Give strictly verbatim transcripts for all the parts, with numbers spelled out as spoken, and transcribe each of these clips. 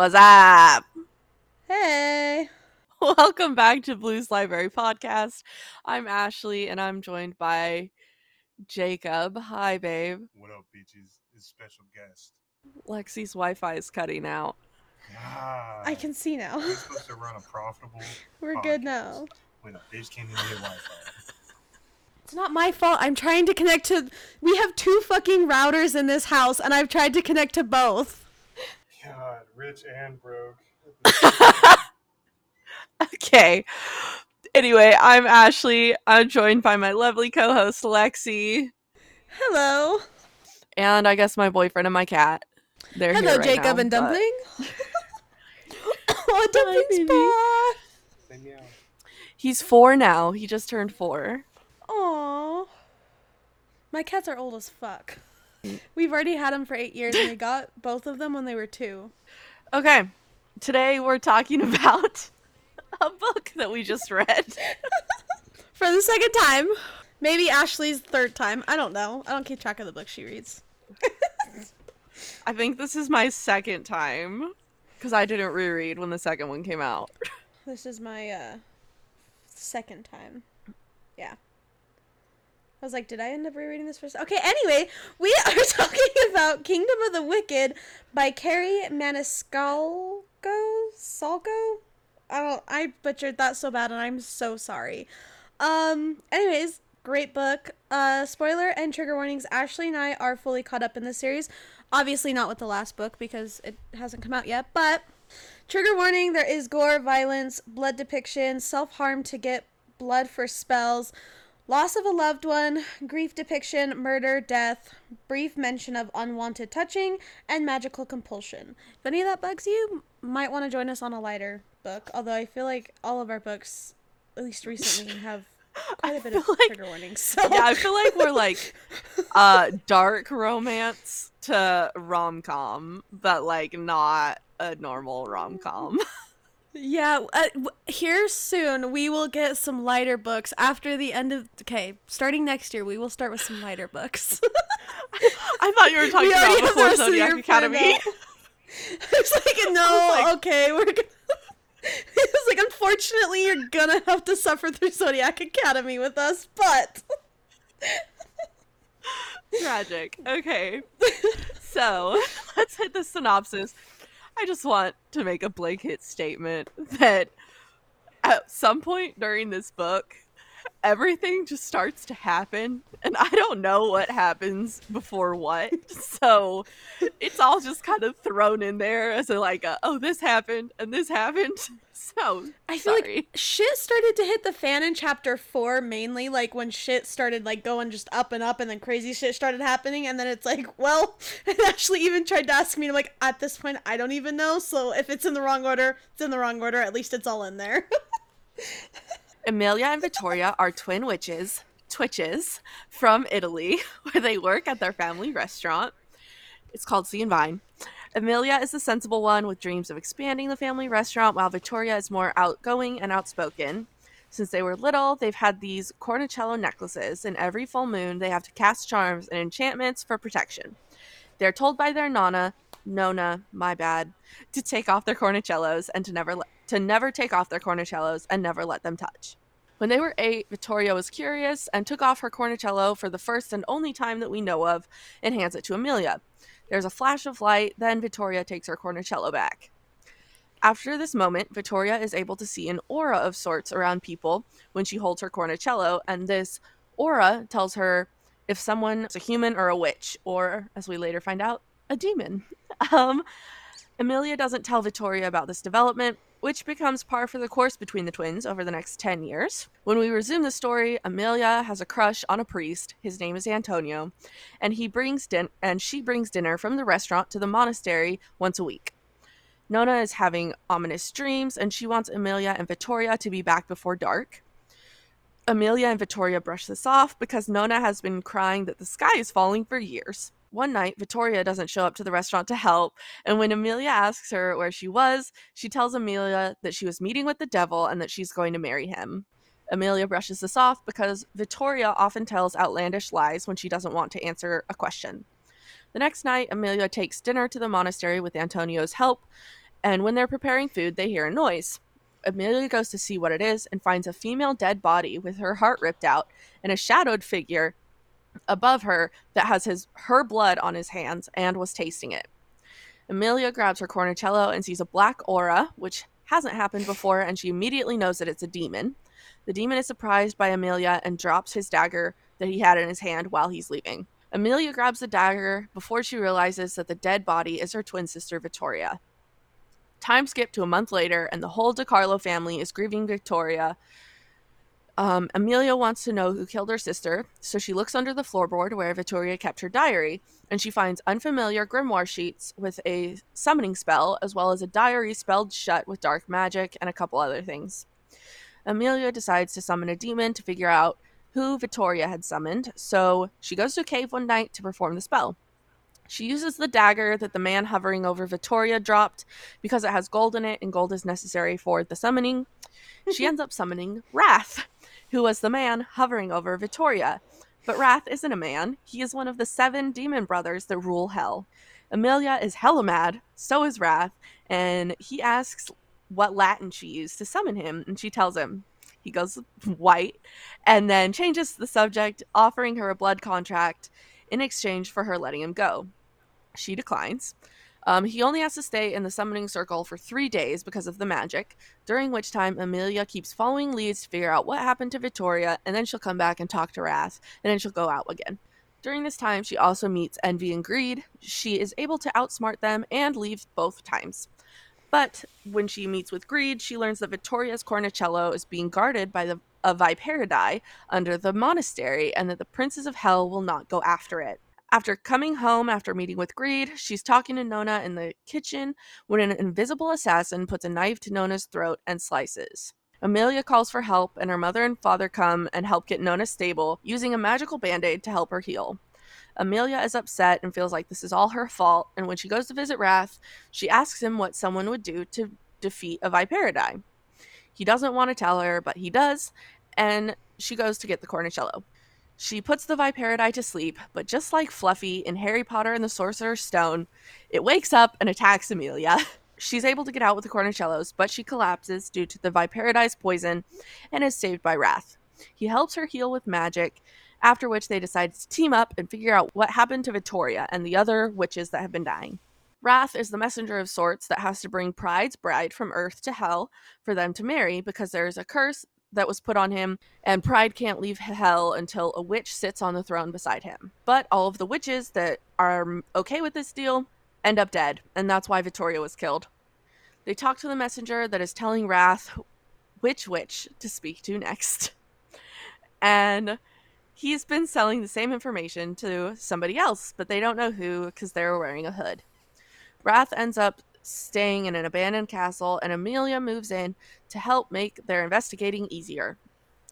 What's up? Hey. Welcome back to Blue's Library Podcast. I'm Ashley, and I'm joined by Jacob. Hi, babe. What up, bitches? It's special guest. Lexi's Wi-Fi is cutting out. God. I can see now. We're supposed to run a profitable We're podcast good now. When a bitch can't even get Wi-Fi. It's not my fault. I'm trying to connect to... We have two fucking routers in this house, and I've tried to connect to both. God, rich and broke. Okay. Anyway, I'm Ashley. I'm joined by my lovely co-host, Lexi. Hello. And I guess my boyfriend and my cat. They're Hello, here right Jacob now, and but... Dumpling. Oh, Dumpling's Hi, baby. Paw. He's four now. He just turned four. Aww. My cats are old as fuck. We've already had them for eight years, and we got both of them when they were two. Okay. Today we're talking about a book that we just read. For the second time. Maybe Ashley's third time. I don't know. I don't keep track of the book she reads. I think this is my second time, because I didn't reread when the second one came out. This is my uh, second time. Yeah. I was like, did I end up rereading this first? Okay, anyway, we are talking about Kingdom of the Wicked by Kerri Maniscalco? Salco? I don't, I butchered that so bad, and I'm so sorry. Um, anyways, great book. Uh, spoiler and trigger warnings, Ashley and I are fully caught up in this series. Obviously not with the last book, because it hasn't come out yet, but trigger warning, there is gore, violence, blood depiction, self-harm to get blood for spells, loss of a loved one, grief depiction, murder, death, brief mention of unwanted touching, and magical compulsion. If any of that bugs you, might want to join us on a lighter book, although I feel like all of our books, at least recently, have quite a bit of like, trigger warnings. So. Yeah, I feel like we're like uh, dark romance to rom-com, but like not a normal rom-com. Yeah, uh, here soon we will get some lighter books after the end of... Okay, starting next year, we will start with some lighter books. I, I thought you were talking we about before Zodiac Academy. It's like, no, I was like, okay, we're gonna... It's like, unfortunately, you're gonna have to suffer through Zodiac Academy with us, but... Tragic. Okay. So, let's hit the synopsis. I just want to make a blanket statement that at some point during this book, everything just starts to happen, and I don't know what happens before what, so it's all just kind of thrown in there as a like, a, oh, this happened, and this happened, so I feel sorry. Like shit started to hit the fan in chapter four, mainly, like, when shit started, like, going just up and up, and then crazy shit started happening, and then it's like, well, and Ashley even tried to ask me, and I'm like, at this point, I don't even know, so if it's in the wrong order, it's in the wrong order, at least it's all in there. Amelia and Vittoria are twin witches, twitches, from Italy, where they work at their family restaurant. It's called Sea and Vine. Amelia is the sensible one with dreams of expanding the family restaurant, while Vittoria is more outgoing and outspoken. Since they were little, they've had these cornicello necklaces, and every full moon they have to cast charms and enchantments for protection. They're told by their nonna, Nona, my bad, to take off their cornicellos and to never let to never take off their cornicellos and never let them touch. When they were eight, Vittoria was curious and took off her cornicello for the first and only time that we know of and hands it to Amelia. There's a flash of light, then Vittoria takes her cornicello back. After this moment, Vittoria is able to see an aura of sorts around people when she holds her cornicello, and this aura tells her if someone's a human or a witch, or, as we later find out, a demon. Um, Amelia doesn't tell Vittoria about this development, which becomes par for the course between the twins over the next ten years. When we resume the story, Amelia has a crush on a priest. His name is Antonio, and he brings din- and she brings dinner from the restaurant to the monastery once a week. Nona is having ominous dreams, and she wants Amelia and Vittoria to be back before dark. Amelia and Vittoria brush this off because Nona has been crying that the sky is falling for years. One night, Vittoria doesn't show up to the restaurant to help, and when Amelia asks her where she was, she tells Amelia that she was meeting with the devil and that she's going to marry him. Amelia brushes this off because Vittoria often tells outlandish lies when she doesn't want to answer a question. The next night, Amelia takes dinner to the monastery with Antonio's help, and when they're preparing food, they hear a noise. Amelia goes to see what it is and finds a female dead body with her heart ripped out and a shadowed figure above her that has his her blood on his hands and was tasting it. Amelia grabs her cornicello and sees a black aura, which hasn't happened before, and she immediately knows that it's a demon. The demon is surprised by Amelia and drops his dagger that he had in his hand while he's leaving. Amelia grabs the dagger before she realizes that the dead body is her twin sister, Victoria. Time skip to a month later, and the whole DiCarlo family is grieving Victoria. Um, Amelia wants to know who killed her sister, so she looks under the floorboard where Victoria kept her diary, and she finds unfamiliar grimoire sheets with a summoning spell, as well as a diary spelled shut with dark magic and a couple other things. Amelia decides to summon a demon to figure out who Victoria had summoned, so she goes to a cave one night to perform the spell. She uses the dagger that the man hovering over Victoria dropped because it has gold in it, and gold is necessary for the summoning. She ends up summoning Wrath, who was the man hovering over Victoria. But Wrath isn't a man. He is one of the seven demon brothers that rule hell. Amelia is hella mad, so is Wrath, and he asks what Latin she used to summon him, and she tells him. He goes white and then changes the subject, offering her a blood contract in exchange for her letting him go. She declines. Um, he only has to stay in the summoning circle for three days because of the magic, during which time Amelia keeps following leads to figure out what happened to Victoria, and then she'll come back and talk to Wrath, and then she'll go out again. During this time, she also meets Envy and Greed. She is able to outsmart them and leave both times. But when she meets with Greed, she learns that Victoria's cornicello is being guarded by the a Viperidae under the monastery, and that the princes of hell will not go after it. After coming home after meeting with Greed, she's talking to Nona in the kitchen when an invisible assassin puts a knife to Nona's throat and slices. Amelia calls for help, and her mother and father come and help get Nona stable, using a magical band-aid to help her heal. Amelia is upset and feels like this is all her fault, and when she goes to visit Wrath, she asks him what someone would do to defeat a Viperidae. He doesn't want to tell her, but he does, and she goes to get the cornicello. She puts the Viperidae to sleep, but just like Fluffy in Harry Potter and the Sorcerer's Stone, it wakes up and attacks Amelia. She's able to get out with the cornicellos, but she collapses due to the Viperidae's poison and is saved by Wrath. He helps her heal with magic, after which they decide to team up and figure out what happened to Victoria and the other witches that have been dying. Wrath is the messenger of sorts that has to bring Pride's bride from Earth to Hell for them to marry, because there is a curse that was put on him, and Pride can't leave hell until a witch sits on the throne beside him. But all of the witches that are okay with this deal end up dead, and that's why Victoria was killed. They talk to the messenger that is telling Wrath which witch to speak to next, and he's been selling the same information to somebody else, but they don't know who because they're wearing a hood. Wrath ends up staying in an abandoned castle, and Amelia moves in to help make their investigating easier.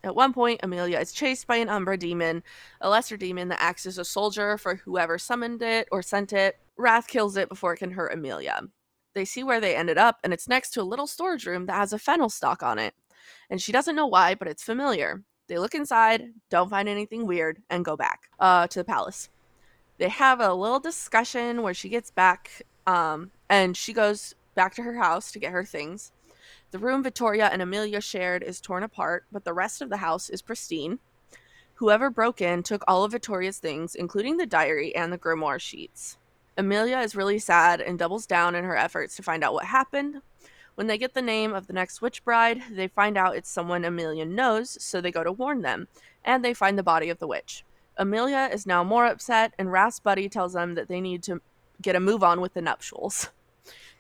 At one point, Amelia is chased by an Umbra demon, a lesser demon that acts as a soldier for whoever summoned it or sent it. Wrath kills it before it can hurt Amelia. They see where they ended up, and it's next to a little storage room that has a fennel stalk on it, and she doesn't know why, but it's familiar. They look inside, don't find anything weird, and go back uh, to the palace. They have a little discussion where she gets back Um, and she goes back to her house to get her things. The room Victoria and Amelia shared is torn apart, but the rest of the house is pristine. Whoever broke in took all of Victoria's things, including the diary and the grimoire sheets. Amelia is really sad and doubles down in her efforts to find out what happened. When they get the name of the next witch bride, they find out it's someone Amelia knows, so they go to warn them, and they find the body of the witch. Amelia is now more upset, and Wrath's buddy tells them that they need to get a move on with the nuptials.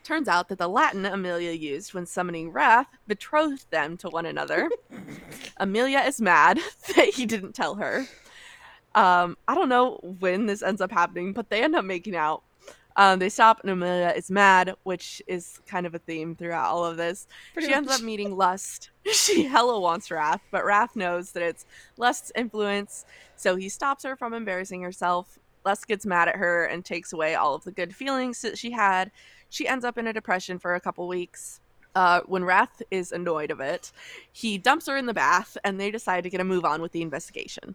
Turns out that the Latin Amelia used when summoning Wrath betrothed them to one another. Amelia is mad that he didn't tell her. Um, I don't know when this ends up happening, but they end up making out. Um, they stop, and Amelia is mad, which is kind of a theme throughout all of this. Pretty she much. Ends up meeting Lust. She hella wants Wrath, but Wrath knows that it's Lust's influence, so he stops her from embarrassing herself. Les gets mad at her and takes away all of the good feelings that she had. She ends up in a depression for a couple weeks. Uh, when Wrath is annoyed of it, he dumps her in the bath, and they decide to get a move on with the investigation.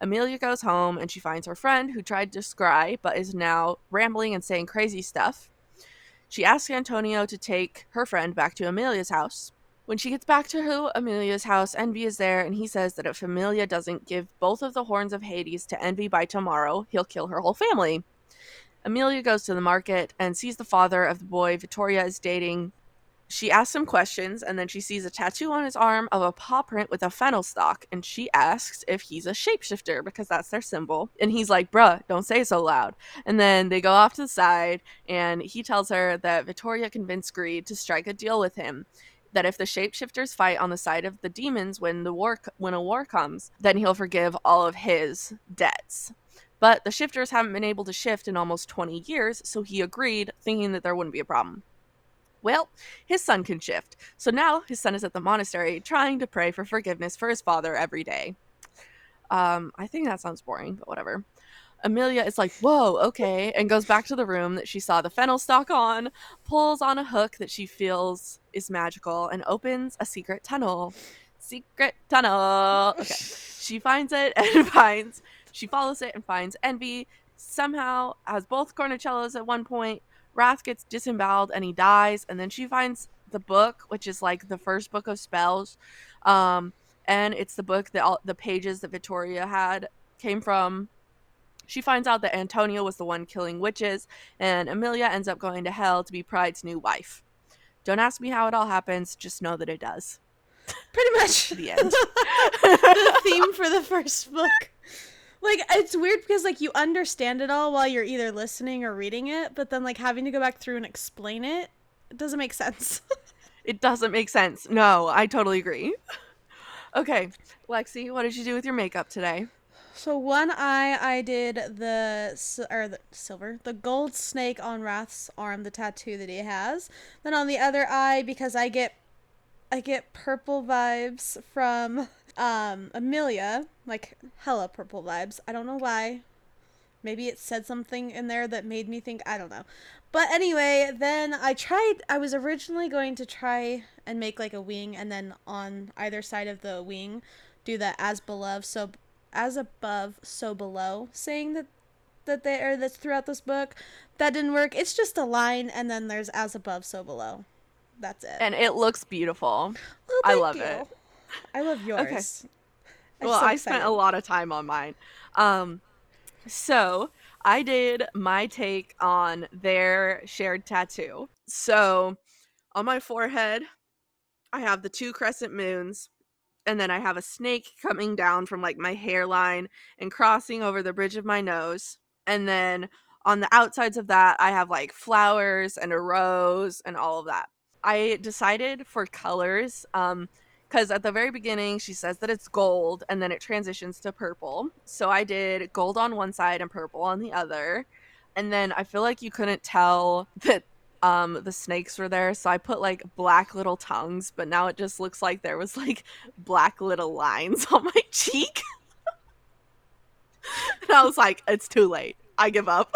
Amelia goes home, and she finds her friend who tried to scry but is now rambling and saying crazy stuff. She asks Antonio to take her friend back to Amelia's house. When she gets back to her, Amelia's house, Envy is there, and he says that if Amelia doesn't give both of the horns of Hades to Envy by tomorrow, he'll kill her whole family. Amelia goes to the market and sees the father of the boy Victoria is dating. She asks him questions, and then she sees a tattoo on his arm of a paw print with a fennel stalk, and she asks if he's a shapeshifter, because that's their symbol. And he's like, bruh, don't say it so loud. And then they go off to the side, and he tells her that Victoria convinced Greed to strike a deal with him, that if the shapeshifters fight on the side of the demons when the war when a war comes, then he'll forgive all of his debts. But the shifters haven't been able to shift in almost twenty years, so he agreed, thinking that there wouldn't be a problem. Well, his son can shift, so now his son is at the monastery trying to pray for forgiveness for his father every day. Um, I think that sounds boring, but whatever. Amelia is like, whoa, okay, and goes back to the room that she saw the fennel stalk on, pulls on a hook that she feels is magical, and opens a secret tunnel. Secret tunnel! Okay. She finds it and finds... She follows it and finds Envy, somehow has both Cornicellos at one point, Wrath gets disemboweled and he dies, and then she finds the book, which is like the first book of spells, um, and it's the book that all the pages that Victoria had came from. She finds out that Antonio was the one killing witches, and Amelia ends up going to hell to be Pride's new wife. Don't ask me how it all happens, just know that it does. Pretty much the end. The theme for the first book. Like, it's weird because, like, you understand it all while you're either listening or reading it, but then, like, having to go back through and explain it, it doesn't make sense. It doesn't make sense. No, I totally agree. Okay, Lexi, what did you do with your makeup today? So one eye, I did the, or the silver, the gold snake on Wrath's arm, the tattoo that he has. Then on the other eye, because I get, I get purple vibes from... Um, Amelia, like, hella purple vibes. I don't know why. Maybe it said something in there that made me think, I don't know. But anyway, then I tried, I was originally going to try and make, like, a wing, and then on either side of the wing, do the as below, so, as above, so below, saying that, that they, or that's throughout this book. That didn't work. It's just a line, and then there's as above, so below. That's it. And it looks beautiful. Oh, I love you. It. I love yours. Okay. Well, so I spent a lot of time on mine. Um, so I did my take on their shared tattoo. So on my forehead, I have the two crescent moons, and then I have a snake coming down from like my hairline and crossing over the bridge of my nose. And then on the outsides of that, I have like flowers and a rose and all of that. I decided for colors, um, because at the very beginning, she says that it's gold, and then it transitions to purple. So I did gold on one side and purple on the other. And then I feel like you couldn't tell that um, the snakes were there. So I put, like, black little tongues, but now it just looks like there was, like, black little lines on my cheek. And I was like, it's too late. I give up.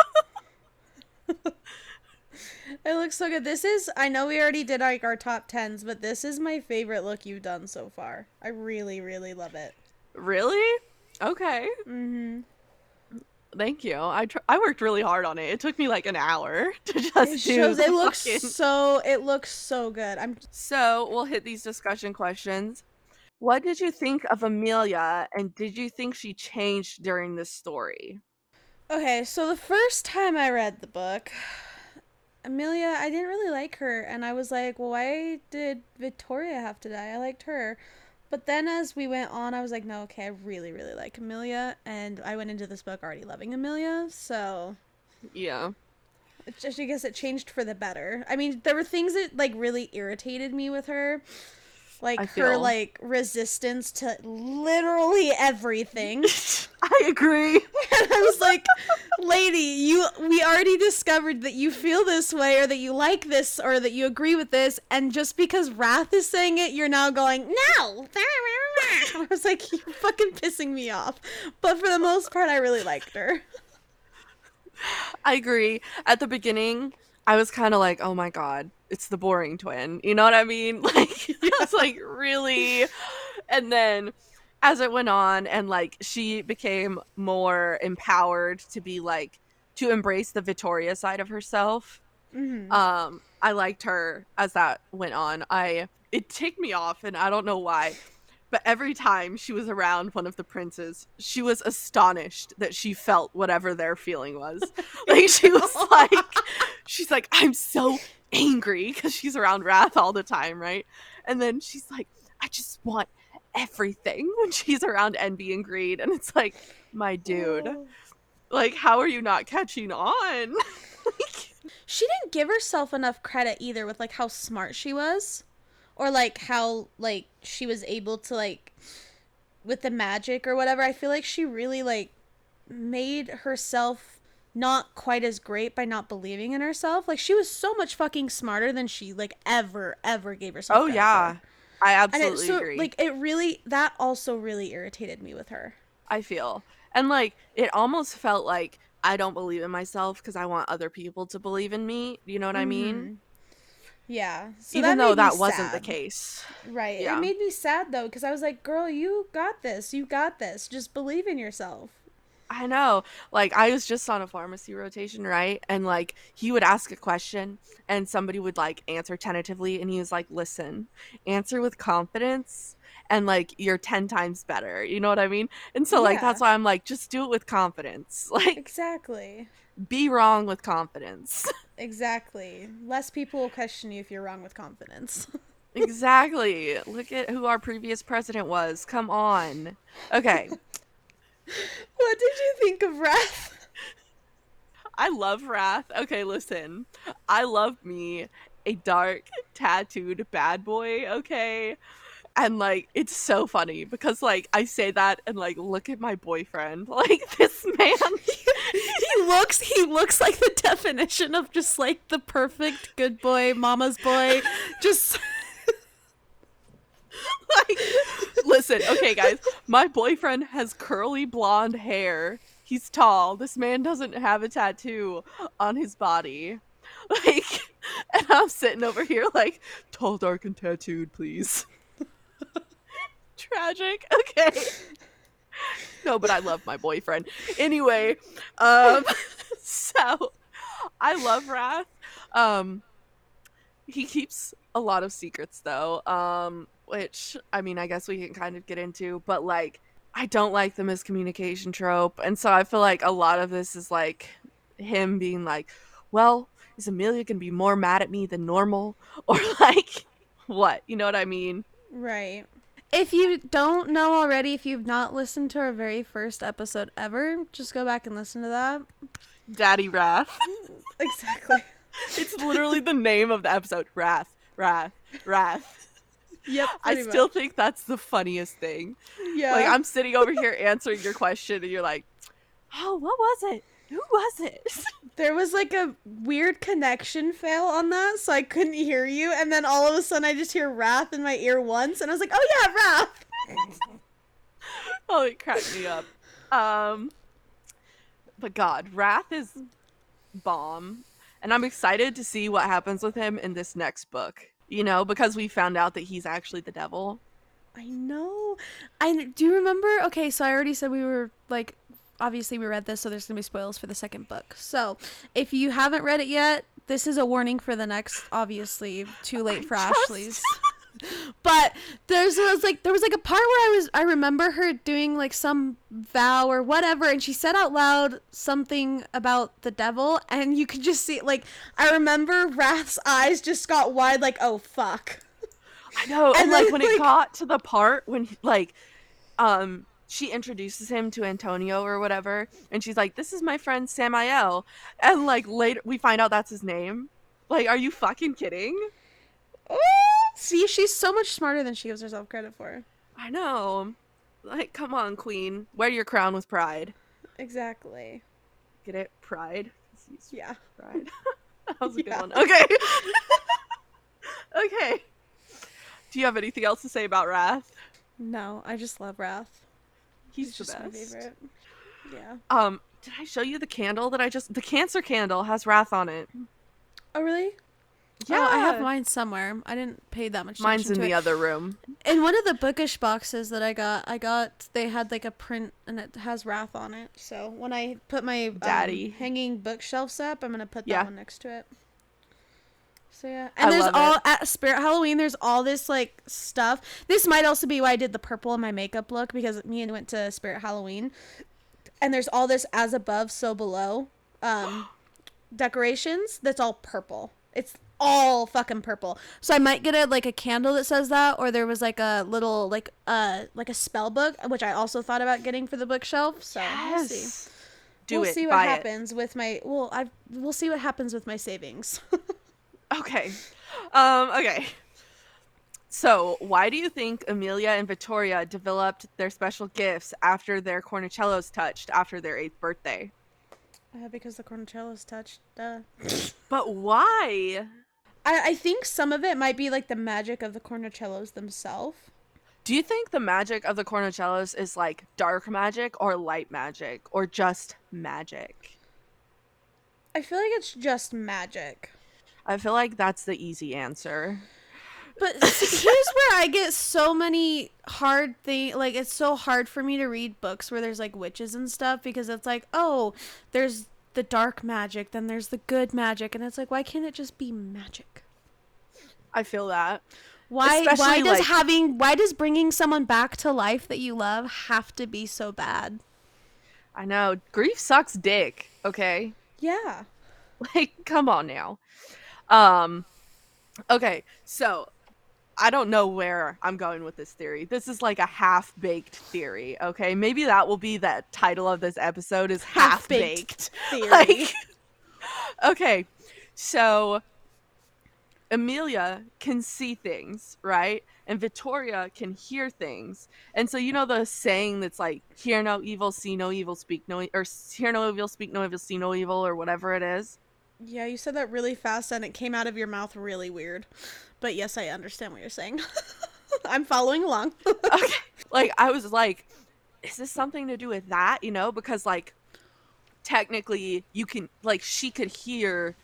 It looks so good. This is, I know we already did like our top tens, but this is my favorite look you've done so far. I really, really love it. Really? Okay. Mm-hmm. Thank you. I tr- I worked really hard on it. It took me like an hour to just it do shows, it fucking... looks so, it looks so good. I'm So we'll hit these discussion questions. What did you think of Amelia, and did you think she changed during this story? Okay, so the first time I read the book... Amelia, I didn't really like her, and I was like, well, why did Victoria have to die? I liked her. But then as we went on, I was like, no, okay, I really, really like Amelia, and I went into this book already loving Amelia, so... Yeah. It's just, I guess it changed for the better. I mean, there were things that, like, really irritated me with her. Like, I her, feel. like, resistance to literally everything. I agree. And I was like, lady, you we already discovered that you feel this way, or that you like this, or that you agree with this, and just because Wrath is saying it, you're now going, no! I was like, you're fucking pissing me off. But for the most part, I really liked her. I agree. At the beginning, I was kind of like, oh my god, it's the boring twin. You know what I mean? Like, it's like, really? And then... as it went on, and like she became more empowered to be like to embrace the Victoria side of herself, Mm-hmm. Um, I liked her as that went on. I it ticked me off, and I don't know why, but every time she was around one of the princes, she was astonished that she felt whatever their feeling was. Like, she was like, she's like, I'm so angry, because she's around Wrath all the time, right? And then she's like, I just want everything, when she's around Envy and Greed. And it's like, my dude, oh. like, how are you not catching on? Like, she didn't give herself enough credit either with, like, how smart she was. Or, like, how, like, she was able to, like, with the magic or whatever, I feel like she really, like, made herself not quite as great by not believing in herself. Like, she was so much fucking smarter than she, like, ever, ever gave herself credit. Oh, yeah. For. I absolutely it, so, agree. Like, it really, that also really irritated me with her, I feel. And, like, it almost felt like I don't believe in myself because I want other people to believe in me. You know what mm-hmm. I mean? Yeah. So even that though that wasn't the case. Right. Yeah. It made me sad, though, because I was like, girl, you got this. You got this. Just believe in yourself. I know. Like, I was just on a pharmacy rotation, right? And, like, he would ask a question, and somebody would, like, answer tentatively. And he was like, listen, answer with confidence, and, like, you're ten times better. You know what I mean? And so, like, yeah. that's why I'm like, just do it with confidence. Like, exactly. Be wrong with confidence. Exactly. Less people will question you if you're wrong with confidence. Exactly. Look at who our previous president was. Come on. Okay. What did you think of Wrath? I love Wrath. Okay, listen. I love me a dark, tattooed bad boy, okay? And, like, it's so funny because, like, I say that and, like, look at my boyfriend. Like, this man, he, he looks, he looks like the definition of just, like, the perfect good boy, mama's boy. Just, like, listen, okay, guys, my boyfriend has curly blonde hair. He's tall. This man doesn't have a tattoo on his body. Like, and I'm sitting over here, like, tall, dark, and tattooed, please. Tragic. Okay. No, but I love my boyfriend. Anyway, um, so I love Wrath. Um, he keeps a lot of secrets, though, um, which, I mean, I guess we can kind of get into, but, like, I don't like the miscommunication trope. And so I feel like a lot of this is, like, him being like, well, is Amelia going to be more mad at me than normal? Or, like, what? You know what I mean? Right. If you don't know already, if you've not listened to our very first episode ever, just go back and listen to that. Daddy Wrath. Exactly. It's literally the name of the episode. Wrath, Wrath, Wrath. Yep. I much. still think that's the funniest thing. Yeah. Like, I'm sitting over here answering your question, and you're like, oh, what was it? Who was it? There was, like, a weird connection fail on that, so I couldn't hear you. And then all of a sudden, I just hear Wrath in my ear once, and I was like, oh, yeah, Wrath! Oh, it cracked me up. Um, but, God, Wrath is bomb. And I'm excited to see what happens with him in this next book, you know, because we found out that he's actually the devil. I know. I do you remember? Okay, so I already said we were, like... Obviously, we read this, so there's going to be spoilers for the second book. So, if you haven't read it yet, this is a warning for the next, obviously, too late for just... Ashley's. But there's was like there was like a part where I was I remember her doing like some vow or whatever, and she said out loud something about the devil, and you could just see, like, I remember Wrath's eyes just got wide, like, oh fuck. I know, and, and like, like when like... it got to the part when like, um. she introduces him to Antonio or whatever, and she's like, this is my friend Samael, and, like, later we find out that's his name. Like, are you fucking kidding? Ooh! See, she's so much smarter than she gives herself credit for. I know. Like, come on, queen. Wear your crown with pride. Exactly. Get it? Pride? Yeah. Pride. That was a yeah. good one. Okay. Okay. Do you have anything else to say about Wrath? No, I just love Wrath. He's, He's the just best. My favorite. Yeah. Um, did I show you the candle that I just... The cancer candle has Wrath on it. Oh, really? Yeah. Oh, I have mine somewhere. I didn't pay that much attention Mine's in to the it. other room. In one of the bookish boxes that I got, I got... They had, like, a print, and it has Wrath on it. So when I put my Daddy. Um, hanging bookshelves up, I'm going to put that yeah. one next to it. So yeah, and I there's all it. at Spirit Halloween. There's all this like stuff. This might also be why I did the purple in my makeup look, because me and went to Spirit Halloween, and there's all this as above, so below, um, decorations. That's all purple. It's all fucking purple. So I might get a like a candle that says that, or there was like a little like uh like a spell book, which I also thought about getting for the bookshelf. So yes. we'll see. Do we'll it. see what Buy happens it. with my. Well, I we'll see what happens with my savings. Okay. Um, okay. So, why do you think Amelia and Victoria developed their special gifts after their cornicellos touched after their eighth birthday? Uh, because the cornicellos touched. Duh. But why? I, I think some of it might be like the magic of the cornicellos themselves. Do you think the magic of the cornicellos is like dark magic or light magic or just magic? I feel like it's just magic. I feel like that's the easy answer. But here's where I get so many hard things. Like, it's so hard for me to read books where there's, like, witches and stuff. Because it's like, oh, there's the dark magic. Then there's the good magic. And it's like, why can't it just be magic? I feel that. Why Especially Why does like, having, why does bringing someone back to life that you love have to be so bad? I know. Grief sucks dick. Okay? Yeah. Like, come on now. Um, okay, so I don't know where I'm going with this theory. This is like a half-baked theory, okay? Maybe that will be the title of this episode is half-baked. Half-baked theory. Like, okay, so Amelia can see things, right? And Victoria can hear things. And so, you know, the saying that's like, hear no evil, see no evil, speak no evil, or hear no evil, speak no evil, see no evil, or whatever it is. Yeah, you said that really fast, and it came out of your mouth really weird. But yes, I understand what you're saying. I'm following along. Okay. Like, I was like, is this something to do with that? You know, because, like, technically, you can, like, she could hear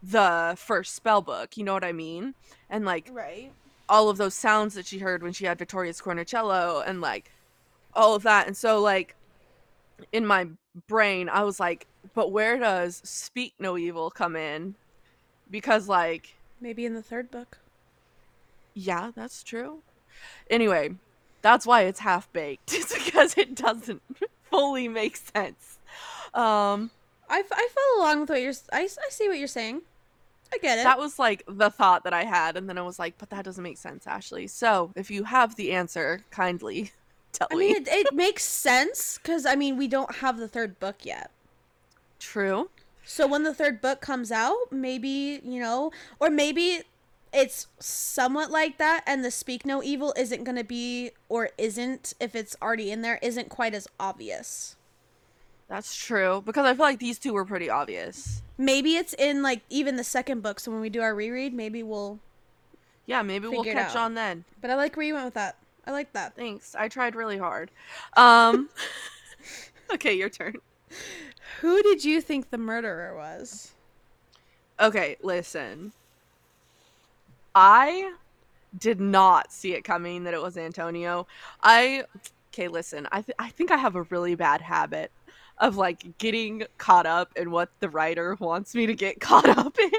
the first spell book. You know what I mean? And, like, right. all of those sounds that she heard when she had Victoria's cornicello and, like, all of that. And so, like, in my brain, I was like, but where does speak no evil come in? Because, like, maybe in the third book. Yeah, that's true. Anyway, that's why it's half baked. It's because it doesn't fully make sense. Um, I, I follow along with what you're. I, I see what you're saying. I get it. That was like the thought that I had, and then I was like, but that doesn't make sense, Ashley. So if you have the answer, kindly tell me. I mean, it, it makes sense because I mean we don't have the third book yet. True. So when the third book comes out, maybe, you know, or maybe it's somewhat like that, and the speak no evil isn't going to be, or isn't, if it's already in there, isn't quite as obvious. That's true, because I feel like these two were pretty obvious. Maybe it's in, like, even the second book, so when we do our reread, maybe we'll Yeah, maybe we'll catch on then. But I like where you went with that. I like that. Thanks. I tried really hard. Um, okay, your turn. Who did you think the murderer was? Okay, listen. I did not see it coming that it was Antonio. I, okay, listen. I th- I think I have a really bad habit of, like, getting caught up in what the writer wants me to get caught up in.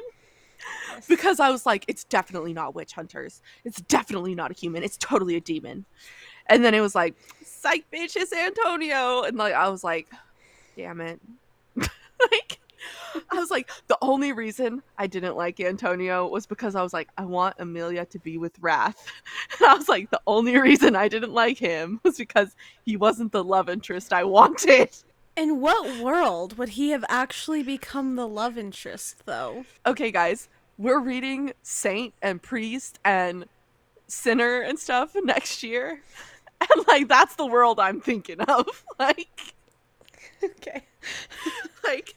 Yes. Because I was like, it's definitely not witch hunters. It's definitely not a human. It's totally a demon. And then it was like, psych, bitch, it's Antonio. And, like, I was like, damn it. Like, I was like, the only reason I didn't like Antonio was because I was like, I want Amelia to be with Wrath. And I was like, the only reason I didn't like him was because he wasn't the love interest I wanted. In what world would he have actually become the love interest, though? Okay, guys, we're reading Saint and Priest and Sinner and stuff next year. And, like, that's the world I'm thinking of. Like, okay. Like,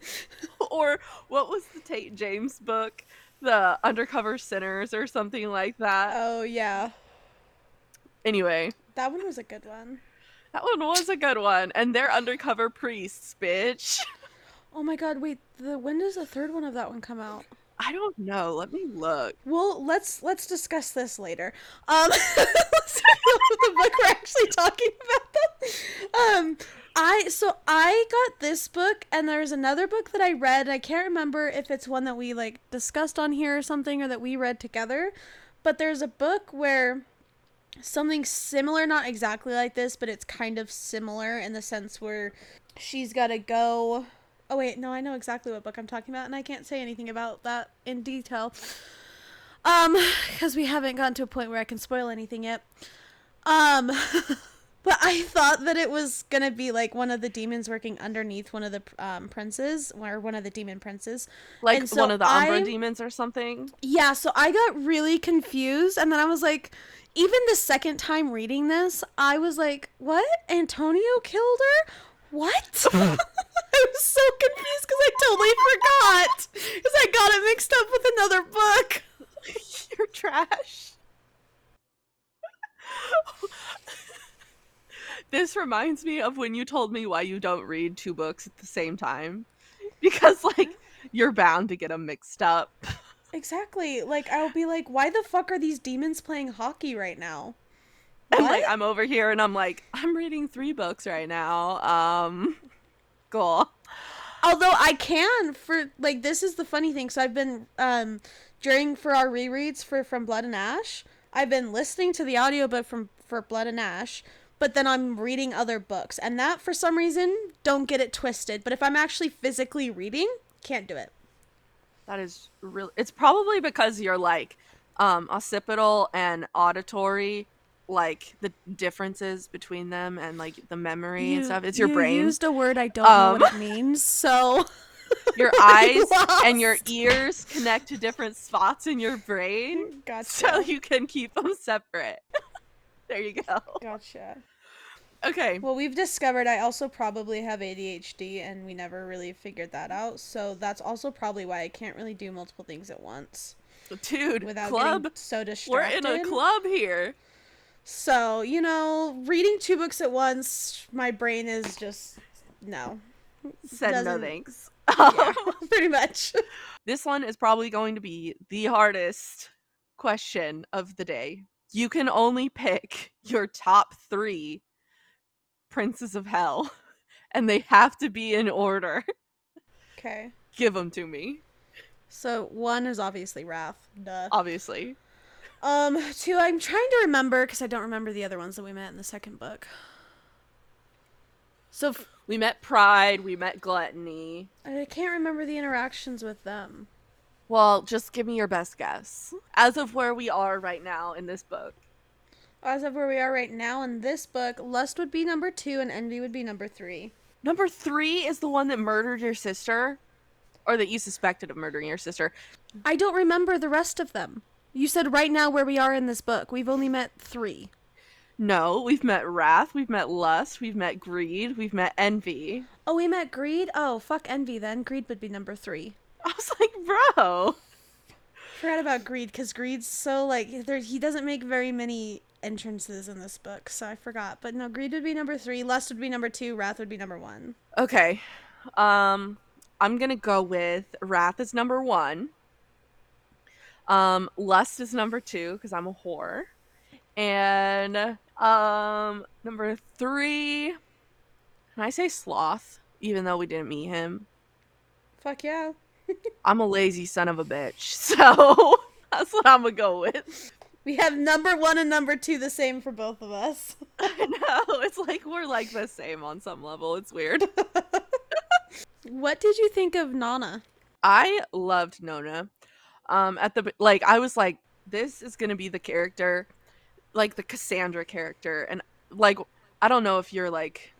or what was the Tate James book? The Undercover Sinners or something like that. Oh, yeah. Anyway. That one was a good one. That one was a good one. And they're undercover priests, bitch. Oh, my God. Wait, the when does the third one of that one come out? I don't know. Let me look. Well, let's let's discuss this later. Um, let's look at the book we're actually talking about. Them. Um, I so I got this book, and there's another book that I read, and I can't remember if it's one that we like discussed on here or something, or that we read together, but there's a book where something similar, not exactly like this, but it's kind of similar in the sense where she's got to go. Oh wait, no, I know exactly what book I'm talking about, and I can't say anything about that in detail, um, because we haven't gotten to a point where I can spoil anything yet. Um, but I thought that it was gonna be like one of the demons working underneath one of the um princes, or one of the demon princes, like so one of the Umbra I, demons or something. Yeah, so I got really confused, and then I was like, even the second time reading this, I was like, what? Antonio killed her? What? I was so confused because I totally forgot, because I got it mixed up with another book. You're trash. This reminds me of when you told me why you don't read two books at the same time, because like you're bound to get them mixed up. Exactly. Like I'll be like, why the fuck are these demons playing hockey right now? What? And like I'm over here and I'm like, I'm reading three books right now. Um, cool. Although I can for like, this is the funny thing. So I've been um during for our rereads for from Blood and Ash, I've been listening to the audiobook from for Blood and Ash, but then I'm reading other books, and that for some reason, don't get it twisted. But if I'm actually physically reading, can't do it. That is really, it's probably because you're like um, occipital and auditory, like the differences between them and like the memory you, and stuff. It's your you brain. You used a word I don't um, know what it means, so. Your eyes and your ears connect to different spots in your brain, gotcha. So you can keep them separate. There you go. Gotcha. Okay. Well, we've discovered I also probably have A D H D, and we never really figured that out. So that's also probably why I can't really do multiple things at once. Dude, without club. Getting so distracted. We're in a club here. So, you know, reading two books at once, my brain is just, no. Said Doesn't... no thanks. Yeah, pretty much. This one is probably going to be the hardest question of the day. You can only pick your top three princes of hell, and they have to be in order. Okay. Give them to me. So one is obviously Wrath. Duh. Obviously. Um, two, I'm trying to remember because I don't remember the other ones that we met in the second book. So f- we met Pride, we met Gluttony. I can't remember the interactions with them. Well, just give me your best guess. As of where we are right now in this book. As of where we are right now in this book, Lust would be number two and Envy would be number three. Number three is the one that murdered your sister? Or that you suspected of murdering your sister? I don't remember the rest of them. You said right now where we are in this book. We've only met three. No, we've met Wrath, we've met Lust, we've met Greed, we've met Envy. Oh, we met Greed? Oh, fuck Envy then. Greed would be number three. I was like, bro. Forgot about Greed, because Greed's so, like, there, he doesn't make very many entrances in this book, so I forgot. But no, Greed would be number three, Lust would be number two, Wrath would be number one. Okay. Um, I'm going to go with Wrath is number one. Um, Lust is number two, because I'm a whore. And um, number three, can I say Sloth, even though we didn't meet him? Fuck yeah. I'm a lazy son of a bitch, so that's what I'm gonna go with. We have number one and number two the same for both of us. I know, it's like we're like the same on some level. It's weird. What did you think of Nana? I loved Nona. Um, at the like, I was like, this is gonna be the character, like the Cassandra character, and like, I don't know if you're like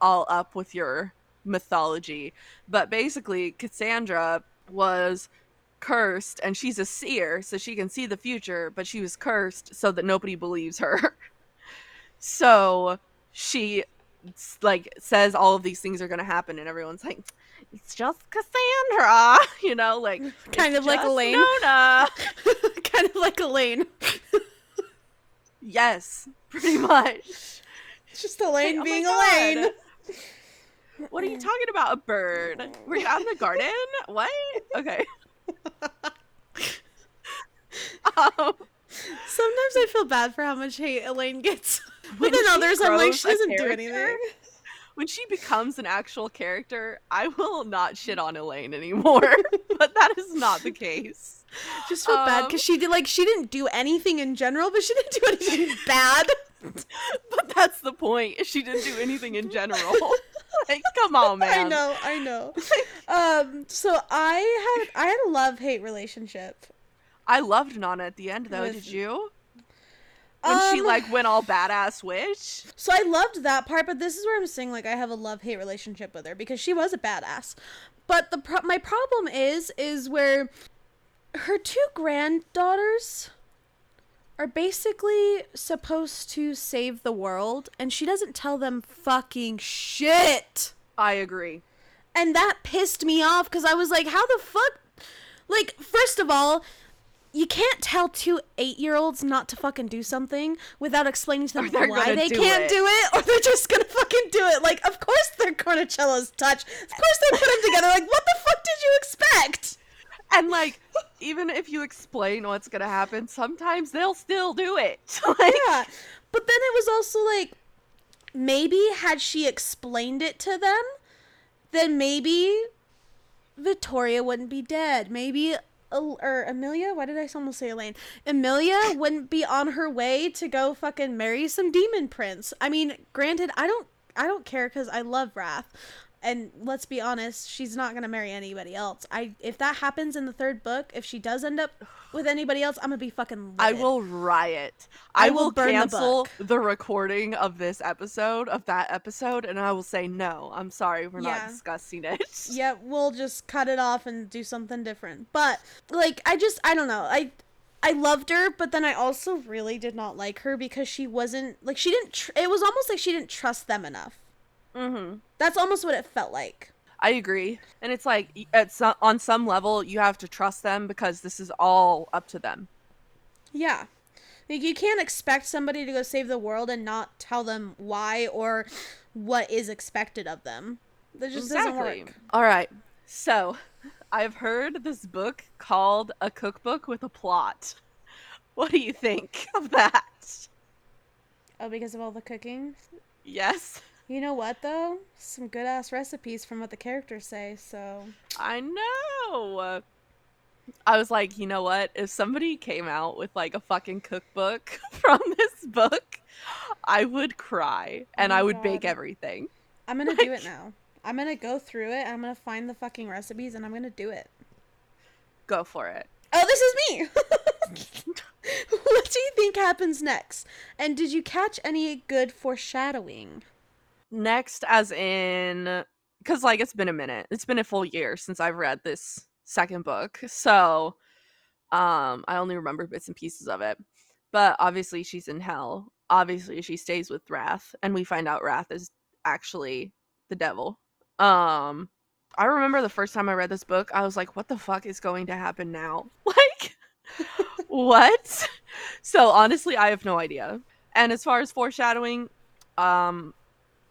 all up with your mythology, but basically Cassandra was cursed, and she's a seer, so she can see the future, but she was cursed so that nobody believes her. So she like says all of these things are gonna happen, and everyone's like, it's just Cassandra, you know, like kind of like Elaine. Kind of like Elaine. Yes, pretty much. Just Elaine like, being oh Elaine. What are you talking about? A bird? Were you out in the garden? What? Okay. um, Sometimes I feel bad for how much hate Elaine gets. But then others, I'm like, she doesn't do anything. when she becomes an actual character, I will not shit on Elaine anymore. But that is not the case. Just feel um, bad because she did like she didn't do anything in general, but she didn't do anything bad. But that's the point. She didn't do anything in general. Like, come on, man. I know, I know. Um, so I had I had a love-hate relationship. I loved Nana at the end, though. With... Did you? When um, she, like, went all badass witch. So I loved that part, but this is where I'm saying, like, I have a love-hate relationship with her because she was a badass. But the pro- my problem is, is where her two granddaughters are basically supposed to save the world, and she doesn't tell them fucking shit. I agree. And that pissed me off because I was like, how the fuck? Like, first of all, you can't tell two eight-year-olds not to fucking do something without explaining to them why they can't do it, or they're just gonna fucking do it. Like, of course they're Cornicello's touch. Of course they put them together. Like, what the fuck did you expect? And, like, even if you explain what's gonna happen, sometimes they'll still do it. Like... Yeah. But then it was also, like, maybe had she explained it to them, then maybe Victoria wouldn't be dead. Maybe... or Amelia? Why did I almost say Elaine? Amelia wouldn't be on her way to go fucking marry some demon prince. I mean, granted, I don't I don't care because I love Wrath. And let's be honest, she's not going to marry anybody else. I If that happens in the third book, if she does end up with anybody else, I'm going to be fucking livid. I will riot. I, I will, will cancel the, the recording of this episode, of that episode, and I will say, no, I'm sorry, we're yeah. not discussing it. Yeah, we'll just cut it off and do something different. But, like, I just, I don't know. I I loved her, but then I also really did not like her because she wasn't, like, she didn't, tr- it was almost like she didn't trust them enough. Mm-hmm. That's almost what it felt like. I agree. And it's like, at some, on some level, you have to trust them because this is all up to them. Yeah. Like, you can't expect somebody to go save the world and not tell them why or what is expected of them. That just exactly. doesn't work. All right. So, I've heard this book called A Cookbook with a Plot. What do you think of that? Oh, because of all the cooking? Yes. You know what, though? Some good-ass recipes from what the characters say, so... I know! I was like, you know what? If somebody came out with, like, a fucking cookbook from this book, I would cry, and oh I would God. bake everything. I'm gonna like... do it now. I'm gonna go through it, and I'm gonna find the fucking recipes, and I'm gonna do it. Go for it. Oh, this is me! What do you think happens next? And did you catch any good foreshadowing? Next, as in, because, like, it's been a minute. It's been a full year since I've read this second book. So, um, I only remember bits and pieces of it. But obviously she's in hell. Obviously she stays with Wrath. And we find out Wrath is actually the devil. Um, I remember the first time I read this book, I was like, what the fuck is going to happen now? Like, what? So, honestly, I have no idea. And as far as foreshadowing, um...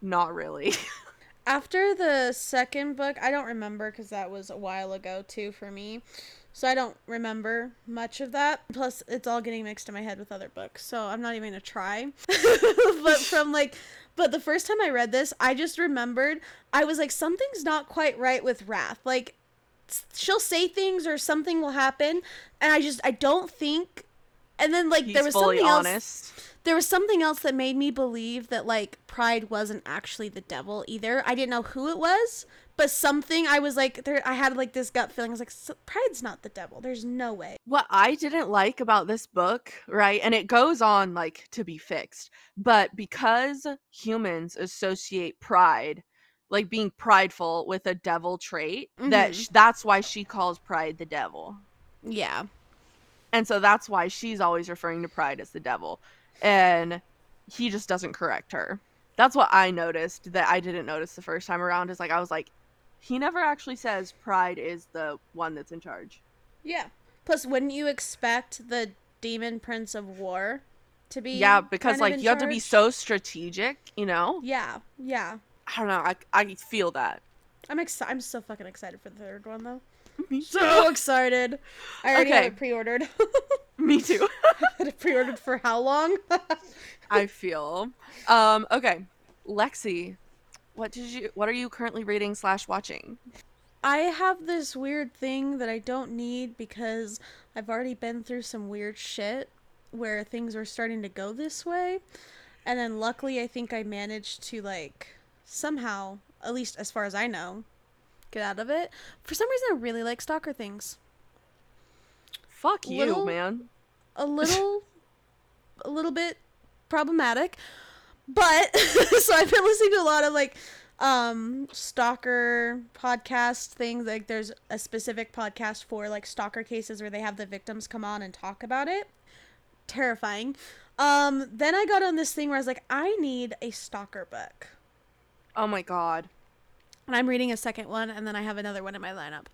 not really. After the second book, I don't remember because that was a while ago too for me. So I don't remember much of that. Plus, it's all getting mixed in my head with other books. So I'm not even going to try. But from like, but the first time I read this, I just remembered, I was like, something's not quite right with Wrath. Like, she'll say things or something will happen. And I just, I don't think. And then like, He's there was something honest. else. There was something else that made me believe that, like, Pride wasn't actually the devil either. I didn't know who it was, but something I was like, there, I had, like, this gut feeling. I was like, so Pride's not the devil. There's no way. What I didn't like about this book, right, and it goes on, like, to be fixed, but because humans associate pride, like, being prideful with a devil trait, mm-hmm. that sh- that's why she calls Pride the devil. Yeah. And so that's why she's always referring to Pride as the devil. And he just doesn't correct her. That's what I noticed that I didn't notice the first time around, is like, I was like, he never actually says Pride is the one that's in charge. Yeah. Plus, wouldn't you expect the demon prince of war to be yeah because like you charge? Have to be so strategic, you know? Yeah. Yeah. I don't know. I I feel that. I'm excited. I'm so fucking excited for the third one though. Me too. So excited. I already okay. have it pre-ordered. Me too. Had it pre-ordered for how long? I feel. Um, okay. Lexi What did you? What are you currently reading slash watching? I have this weird thing that I don't need because I've already been through some weird shit where things were starting to go this way. And then luckily I think I managed to, like, somehow, at least as far as I know, get out of it. For some reason I really like stalker things. Fuck you, little, man. A little, a little bit problematic. But, so I've been listening to a lot of, like, um stalker podcast things. Like, there's a specific podcast for, like, stalker cases where they have the victims come on and talk about it. Terrifying. Um then I got on this thing where I was like, I need a stalker book. Oh my god. And I'm reading a second one, and then I have another one in my lineup.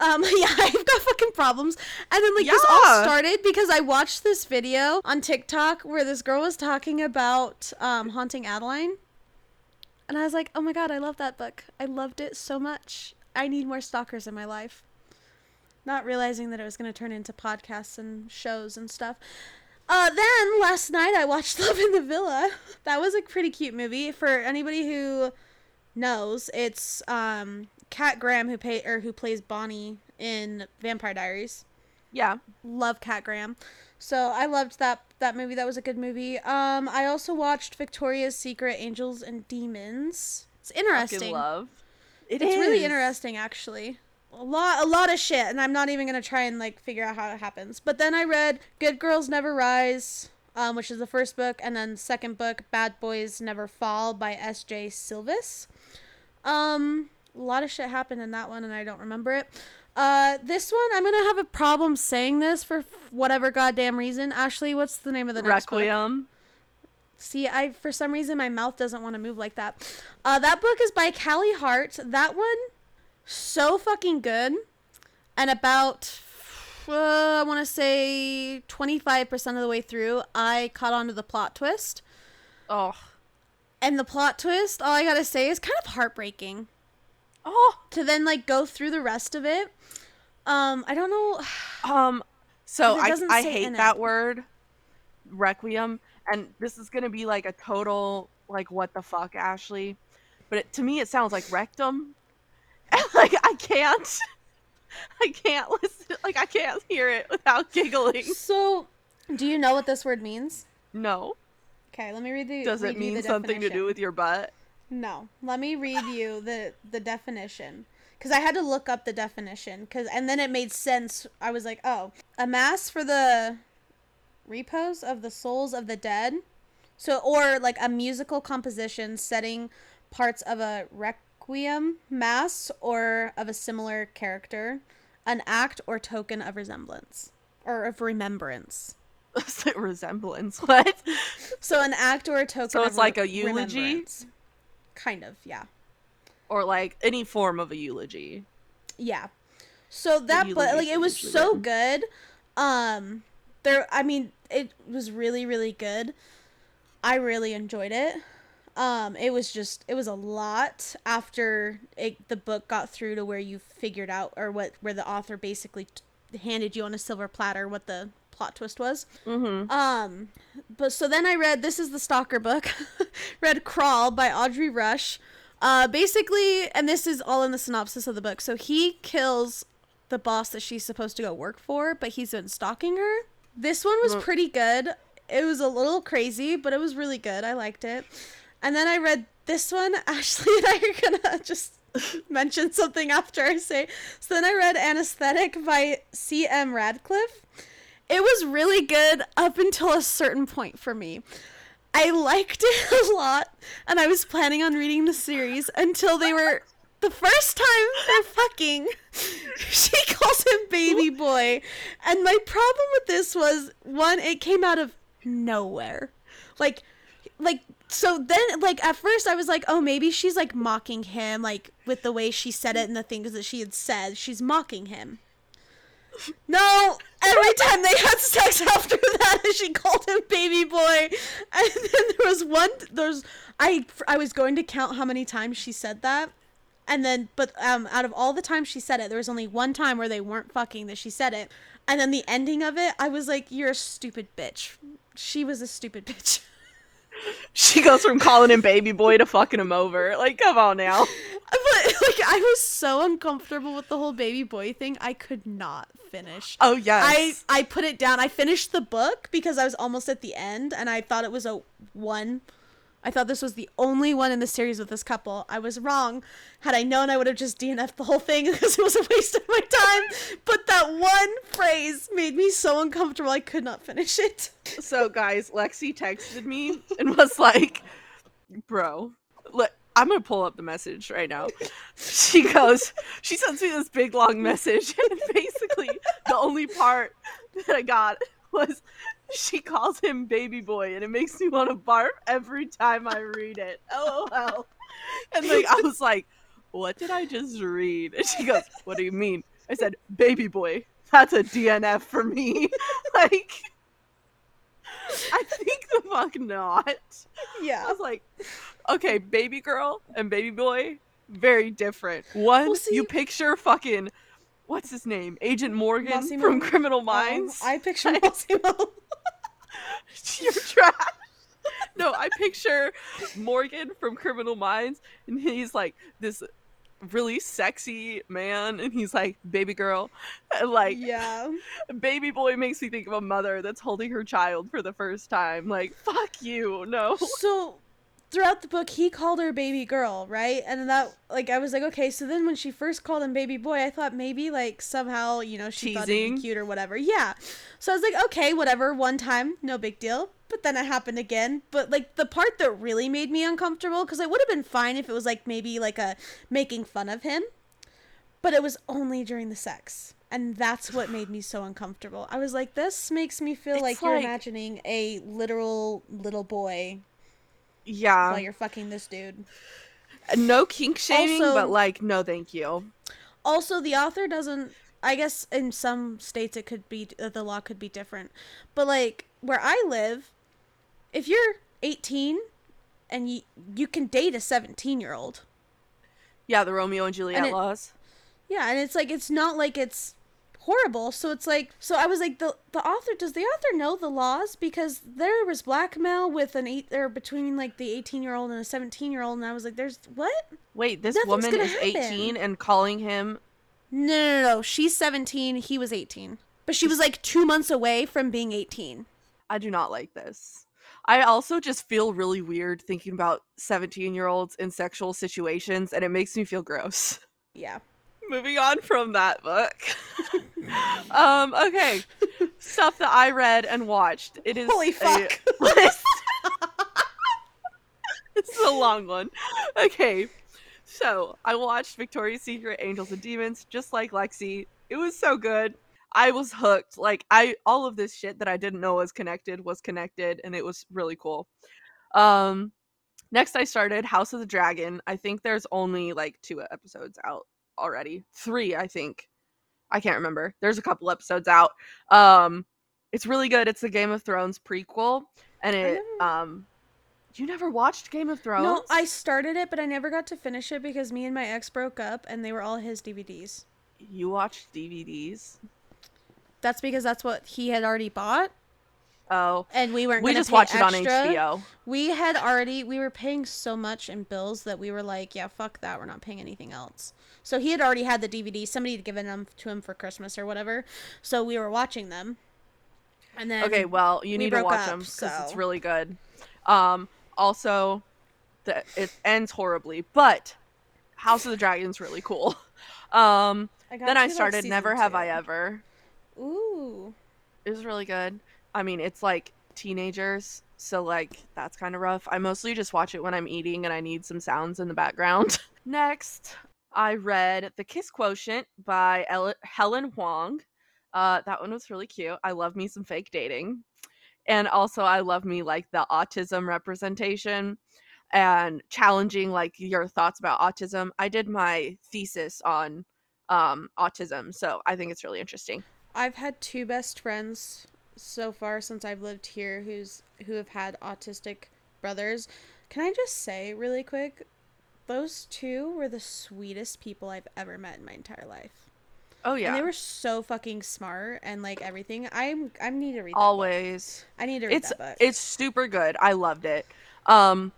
Um yeah, I've got fucking problems. And then, like, yeah. This all started because I watched this video on TikTok where this girl was talking about um Haunting Adeline. And I was like, oh my god, I love that book. I loved it so much. I need more stalkers in my life. Not realizing that it was going to turn into podcasts and shows and stuff. Uh, then, last night, I watched Love in the Villa. That was a pretty cute movie. For anybody who knows, it's um, Cat Graham who, pay- or who plays Bonnie in Vampire Diaries. Yeah. Love Cat Graham. So I loved that that movie. That was a good movie. Um, I also watched Victoria's Secret Angels and Demons. It's interesting. Fucking love. It it's is. really interesting, actually. A lot, a lot of shit, and I'm not even gonna try and, like, figure out how it happens. But then I read Good Girls Never Rise, um, which is the first book, and then second book, Bad Boys Never Fall by S J Silvis. Um, a lot of shit happened in that one, and I don't remember it. Uh, this one, I'm gonna have a problem saying this for whatever goddamn reason. Ashley, what's the name of the next one? Requiem. See, I, for some reason, my mouth doesn't want to move like that. Uh, that book is by Callie Hart. That one, so fucking good. And about, uh, I want to say twenty-five percent of the way through, I caught on to the plot twist. Oh. And the plot twist, all I gotta say, is kind of heartbreaking. Oh, to then, like, go through the rest of it. Um, I don't know. Um, so I I hate that word, Requiem, and this is gonna be, like, a total, like, what the fuck, Ashley? But it, to me, it sounds like rectum. And, like, I can't, I can't listen. Like, I can't hear it without giggling. So, do you know what this word means? No. Okay, let me read the. Does it mean something to do with your butt? No, let me read you the, the definition, because I had to look up the definition, because and then it made sense. I was like, oh, a mass for the repose of the souls of the dead, so or like a musical composition setting parts of a requiem mass or of a similar character, an act or token of resemblance or of remembrance. Resemblance, what? So an act or a token. So it's of like re- a eulogy. Kind of, yeah. Or, like, any form of a eulogy. Yeah. So that, but, like, it was so good. Um, there, I mean, it was really, really good. I really enjoyed it. Um, it was just, it was a lot after it, the book got through to where you figured out, or what, where the author basically t- handed you on a silver platter what the plot twist was. Mm-hmm. Um, but so then I read, this is the stalker book, read Crawl by Audrey Rush. Uh, basically, and this is all in the synopsis of the book. So he kills the boss that she's supposed to go work for, but he's been stalking her. This one was pretty good. It was a little crazy, but it was really good. I liked it. And then I read this one. Ashley and I are gonna just mention something after I say. So then I read Anesthetic by C M Radcliffe. It was really good up until a certain point for me. I liked it a lot, and I was planning on reading the series until they were, the first time they're fucking, she calls him baby boy. And my problem with this was, one, it came out of nowhere. Like, like, so then, like, at first I was like, oh, maybe she's, like, mocking him, like, with the way she said it and the things that she had said, she's mocking him. No, every time they had sex after that, she called him baby boy. And then there was one, there's, I, I was going to count how many times she said that. And then, but um, out of all the times she said it, there was only one time where they weren't fucking that she said it. And then the ending of it, I was like, you're a stupid bitch. She was a stupid bitch. She goes from calling him baby boy to fucking him over. Like, come on now. But, like, I was so uncomfortable with the whole baby boy thing. I could not finish. Oh, yes. I, I put it down. I finished the book because I was almost at the end, and I thought it was a one. I thought this was the only one in the series with this couple. I was wrong. Had I known, I would have just D N F'd the whole thing because it was a waste of my time. But that one phrase made me so uncomfortable I could not finish it. So, guys, Lexi texted me and was like, bro, look, I'm going to pull up the message right now. She goes, she sends me this big, long message. And basically, the only part that I got was... she calls him baby boy, and it makes me want to barf every time I read it. LOL. And like I was like, what did I just read? And she goes, what do you mean? I said, baby boy. That's a D N F for me. Like, I think the fuck not. Yeah. I was like, okay, baby girl and baby boy, very different. One, well, see- you picture fucking... what's his name? Agent Morgan Massimo. From Criminal Minds. Um, I picture I... Massimo. You're trash. No, I picture Morgan from Criminal Minds, and he's like this really sexy man, and he's like, baby girl. And like, yeah. Baby boy makes me think of a mother that's holding her child for the first time. Like, fuck you. No. So... throughout the book, he called her baby girl, right? And that, like, I was like, okay, so then when she first called him baby boy, I thought maybe, like, somehow, you know, she Teasing. Thought he'd be cute or whatever. Yeah. So I was like, okay, whatever, one time, no big deal. But then it happened again. But, like, the part that really made me uncomfortable, because it would have been fine if it was, like, maybe, like, a making fun of him. But it was only during the sex. And that's what made me so uncomfortable. I was like, this makes me feel like, like you're imagining a literal little boy. Yeah. While you're fucking this dude. No kink shaming, also, but like, no thank you. Also, the author doesn't, I guess in some states it could be, the law could be different. But like, where I live, if you're eighteen and you, you can date a seventeen-year-old. Yeah, the Romeo and Juliet and it, laws. Yeah, and it's like, it's not like it's horrible. So it's like, so I was like, the the author, does the author know the laws? Because there was blackmail with an eight or between like the eighteen year old and a seventeen year old, and I was like, there's what? Wait, this Nothing's woman is happen. eighteen and calling him? No, no, no, no, she's seventeen, he was eighteen, but she was like two months away from being eighteen. I do not like this. I also just feel really weird thinking about seventeen year olds in sexual situations, and it makes me feel gross. Yeah. Moving on from that book. um, okay. Stuff that I read and watched. It is Holy fuck. A list. This is a long one. Okay. So, I watched Victoria's Secret Angels and Demons, just like Lexi. It was so good. I was hooked. Like, I all of this shit that I didn't know was connected was connected, and it was really cool. Um, next I started House of the Dragon. I think there's only like two episodes out. Already three, I think. I can't remember. There's a couple episodes out. Um, it's really good. It's the Game of Thrones prequel, and it. Never... Um, you never watched Game of Thrones? No, I started it, but I never got to finish it because me and my ex broke up, and they were all his D V Ds. You watched D V Ds? That's because that's what he had already bought. Oh, and we weren't. We just watched it on H B O. We had already. We were paying so much in bills that we were like, "Yeah, fuck that. We're not paying anything else." So he had already had the D V D. Somebody had given them to him for Christmas or whatever. So we were watching them. And then okay, well, you we need to watch up, them because so. It's really good. Um, also, the, it ends horribly, but House of the Dragon's really cool. Um, I then I started like Never Have two. I Ever. Ooh, it was really good. I mean, it's like teenagers, so like that's kind of rough. I mostly just watch it when I'm eating and I need some sounds in the background. Next, I read The Kiss Quotient by El- Helen Huang. Uh, that one was really cute. I love me some fake dating. And also I love me like the autism representation and challenging like your thoughts about autism. I did my thesis on um, autism, so I think it's really interesting. I've had two best friends so far since I've lived here who's who have had autistic brothers. Can I just say really quick, those two were the sweetest people I've ever met in my entire life. Oh yeah. And they were so fucking smart and like everything. I'm I need to read that Always. Book. I need to read it's, that book. It's super good. I loved it. Um,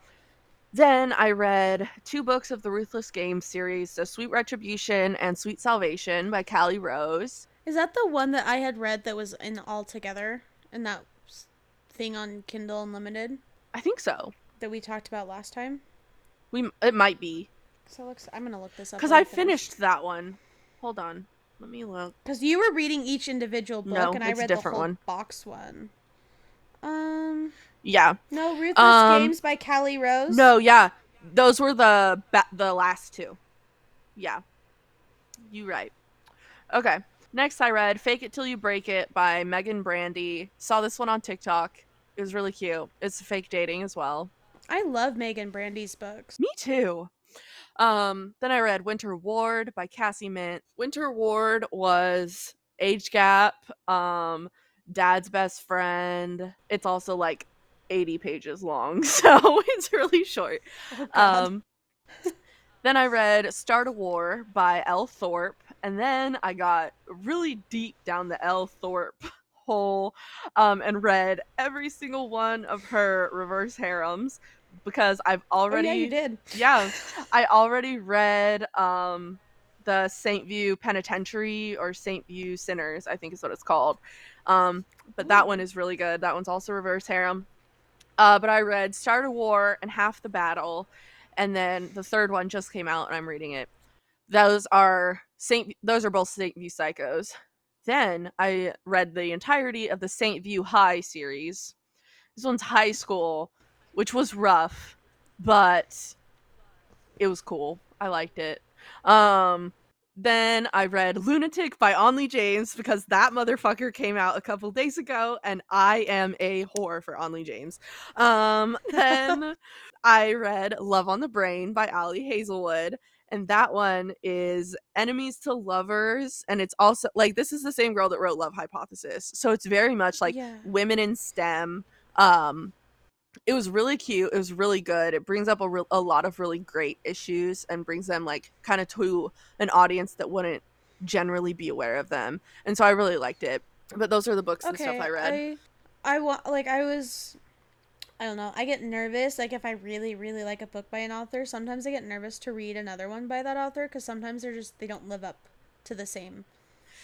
then I read two books of the Ruthless Games series, so Sweet Retribution and Sweet Salvation by Callie Rose. Is that the one that I had read that was in All Together and that thing on Kindle Unlimited? I think so. That we talked about last time? We It might be. So it looks, I'm going to look this up. Because I finished finish. that one. Hold on. Let me look. Because you were reading each individual book, no, and I read the whole one. box one. Um. Yeah. No, Ruthless um, Games by Callie Rose? No, yeah. Those were the ba- the last two. Yeah. You right. Okay. Next I read Fake It Till You Break It by Megan Brandy. Saw this one on TikTok. It was really cute. It's fake dating as well. I love Megan Brandy's books. Me too. Um, then I read Winter Ward by Cassie Mint. Winter Ward was age gap, um, dad's best friend. It's also like eighty pages long, so it's really short. Oh, um, then I read Start a War by L. Thorpe, and then I got really deep down the L. Thorpe hole um, and read every single one of her reverse harems. Because I've already, oh, yeah, you did. yeah, I already read um, the Saint View Penitentiary or Saint View Sinners, I think is what it's called. Um, but Ooh. that one is really good. That one's also reverse harem. Uh, but I read Start a War and Half the Battle, and then the third one just came out, and I'm reading it. Those are Saint. Those are both Saint View Psychos. Then I read the entirety of the Saint View High series. This one's high school. Which was rough, but it was cool. I liked it. Um, then I read Lunatic by Onley James because that motherfucker came out a couple days ago, and I am a whore for Onley James. Um, then I read Love on the Brain by Allie Hazelwood, and that one is enemies to lovers, and it's also, like, this is the same girl that wrote Love Hypothesis, so it's very much, like, yeah. women in STEM, um... It was really cute. It was really good. It brings up a, re- a lot of really great issues and brings them like kind of to an audience that wouldn't generally be aware of them. And so I really liked it. But those are the books okay, and stuff I read. I, I want like I was, I don't know. I get nervous. Like if I really, really like a book by an author, sometimes I get nervous to read another one by that author because sometimes they're just, they don't live up to the same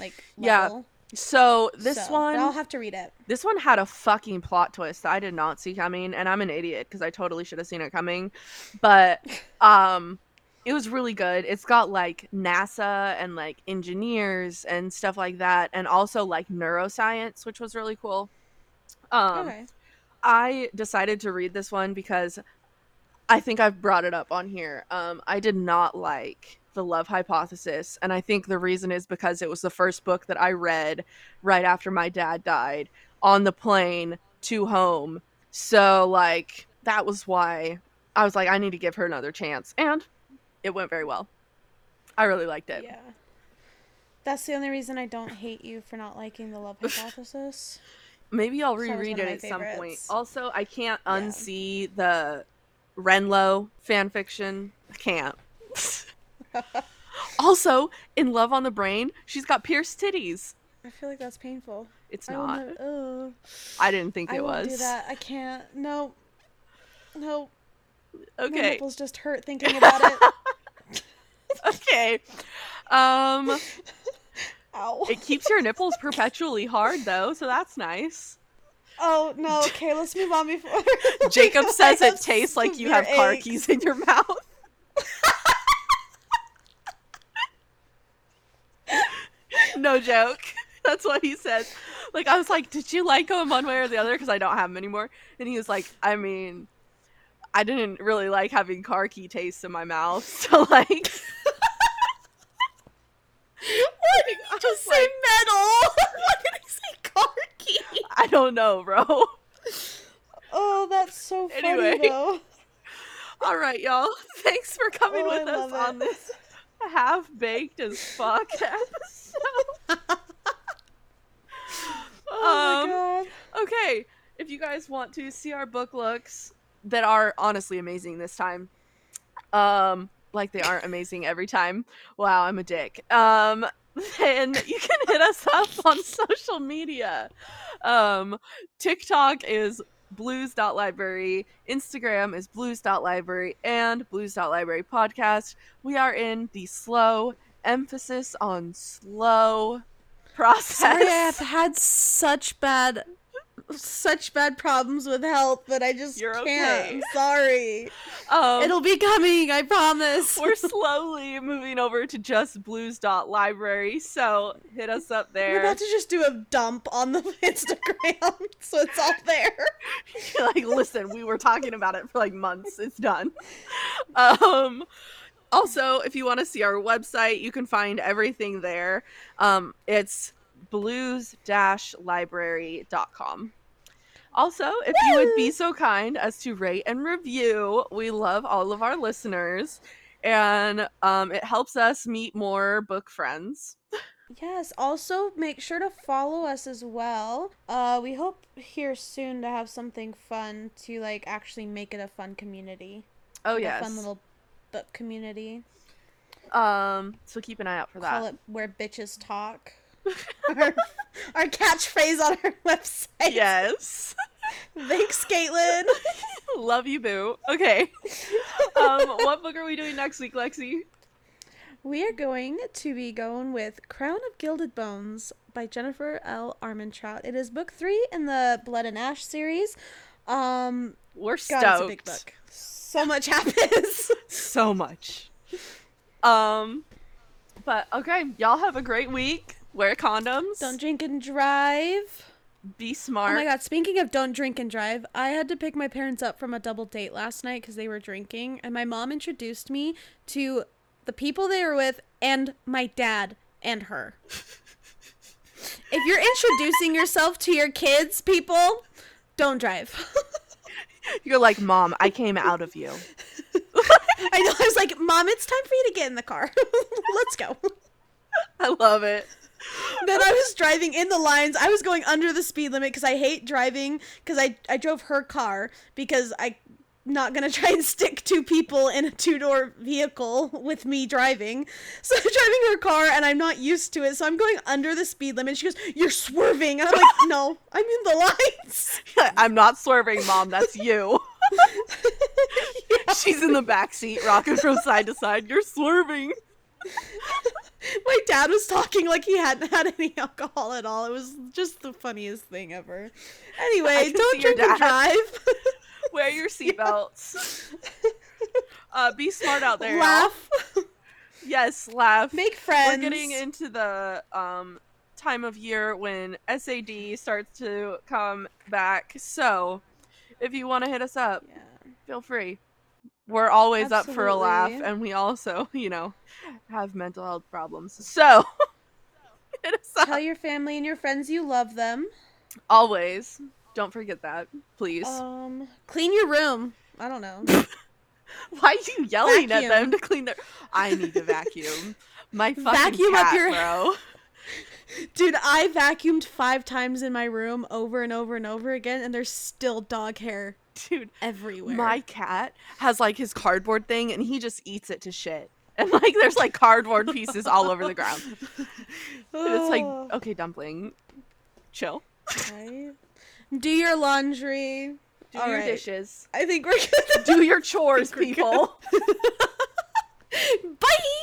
like level. Yeah. So this so, one, I'll have to read it. This one had a fucking plot twist that I did not see coming, and I'm an idiot because I totally should have seen it coming. But um, it was really good. It's got like NASA and like engineers and stuff like that, and also like neuroscience, which was really cool. Um, okay. I decided to read this one because I think I've brought it up on here. Um, I did not like The Love Hypothesis, and I think the reason is because it was the first book that I read right after my dad died on the plane to home, so like that was why I was like, I need to give her another chance, and it went very well. I really liked it. Yeah, that's the only reason I don't hate you for not liking The Love Hypothesis. Maybe I'll reread it at favorites. some point. Also, I can't unsee yeah. the Renlo fan fiction. I can't. Also, in Love on the Brain, she's got pierced titties. I feel like that's painful. It's not. I, I didn't think I it was. I do that. I can't. No. No. Okay. My nipples just hurt thinking about it. Okay. Um. Ow. It keeps your nipples perpetually hard, though, so that's nice. Oh, no. Okay, let's move on before. Jacob says it tastes like you have car aches. keys in your mouth. No joke. That's what he said. Like, I was like, did you like him one way or the other? Because I don't have him anymore. And he was like, I mean, I didn't really like having car key tastes in my mouth. So, like. Why did he just say like, metal? Why did he say car key? I don't know, bro. Oh, that's so funny, anyway. though. All right, y'all. Thanks for coming oh, with I us on it. this half-baked as fuck episode. Oh um, my God. Okay, if you guys want to see our book looks that are honestly amazing this time, um, like they aren't amazing every time. Wow, I'm a dick. Um, then you can hit us up on social media. Um, TikTok is blues dot library. Instagram is blues dot library and blues dot library podcast. We are in the slow, emphasis on slow process. Sorry, I've had such bad such bad problems with health that I just You're can't. Okay. I'm sorry. Um, It'll be coming, I promise. We're slowly moving over to just blues dot library, so hit us up there. We're about to just do a dump on the Instagram, so it's all there. Like, listen, we were talking about it for like months. It's done. Um... Also, if you want to see our website, you can find everything there. Um, it's blues dash library dot com. Also, if Woo! you would be so kind as to rate and review, we love all of our listeners, and um, it helps us meet more book friends. Yes, also make sure to follow us as well. Uh, we hope here soon to have something fun to, like, actually make it a fun community. Oh, yes. A fun little book community, um so keep an eye out for that. Call it Where Bitches Talk. our, our catchphrase on our website. Yes. Thanks, Caitlin. Love you, boo. Okay. Um what book are we doing next week, Lexi? We are going to be going with Crown of Gilded Bones by Jennifer L. Armentrout. It is book three in the Blood and Ash series. Um we're stoked. God, it's a big book. So much happens. So much. Um, but okay, y'all have a great week. Wear condoms. Don't drink and drive. Be smart. Oh my god, speaking of don't drink and drive, I had to pick my parents up from a double date last night because they were drinking, and my mom introduced me to the people they were with and my dad and her. If you're introducing yourself to your kids, people, don't drive. You're like, Mom, I came out of you. I know. I was like, Mom, it's time for you to get in the car. Let's go. I love it. Then I was driving in the lines. I was going under the speed limit because I hate driving, because I, I drove her car because I'm not going to try and stick two people in a two-door vehicle with me driving. So I'm driving her car, and I'm not used to it. So I'm going under the speed limit. She goes, you're swerving. And I'm like, no, I'm in the lines. I'm not swerving, Mom. That's you. Yeah. She's in the backseat, rocking from side to side. You're swerving. My dad was talking like he hadn't had any alcohol at all. It was just the funniest thing ever. Anyway, don't drink and drive. Wear your seatbelts. Yeah. Uh, be smart out there. Laugh. Y'all. Yes, laugh. Make friends. We're getting into the um, time of year when S A D starts to come back. So if you want to hit us up, yeah. feel free. We're always Absolutely. Up for a laugh, and we also, you know, have mental health problems. So hit us up. Tell your family and your friends you love them. Always. Don't forget that, please. Um, clean your room. I don't know. Why are you yelling vacuum. At them to clean their... I need to vacuum. My fucking vacuum cat, up your... bro. Dude, I vacuumed five times in my room over and over and over again, and there's still dog hair Dude, everywhere. My cat has, like, his cardboard thing, and he just eats it to shit. And, like, there's, like, cardboard pieces all over the ground. And it's like, okay, Dumpling, chill. Right? Do your laundry. Do all your right. dishes. I think we're gonna do your chores, people. Bye!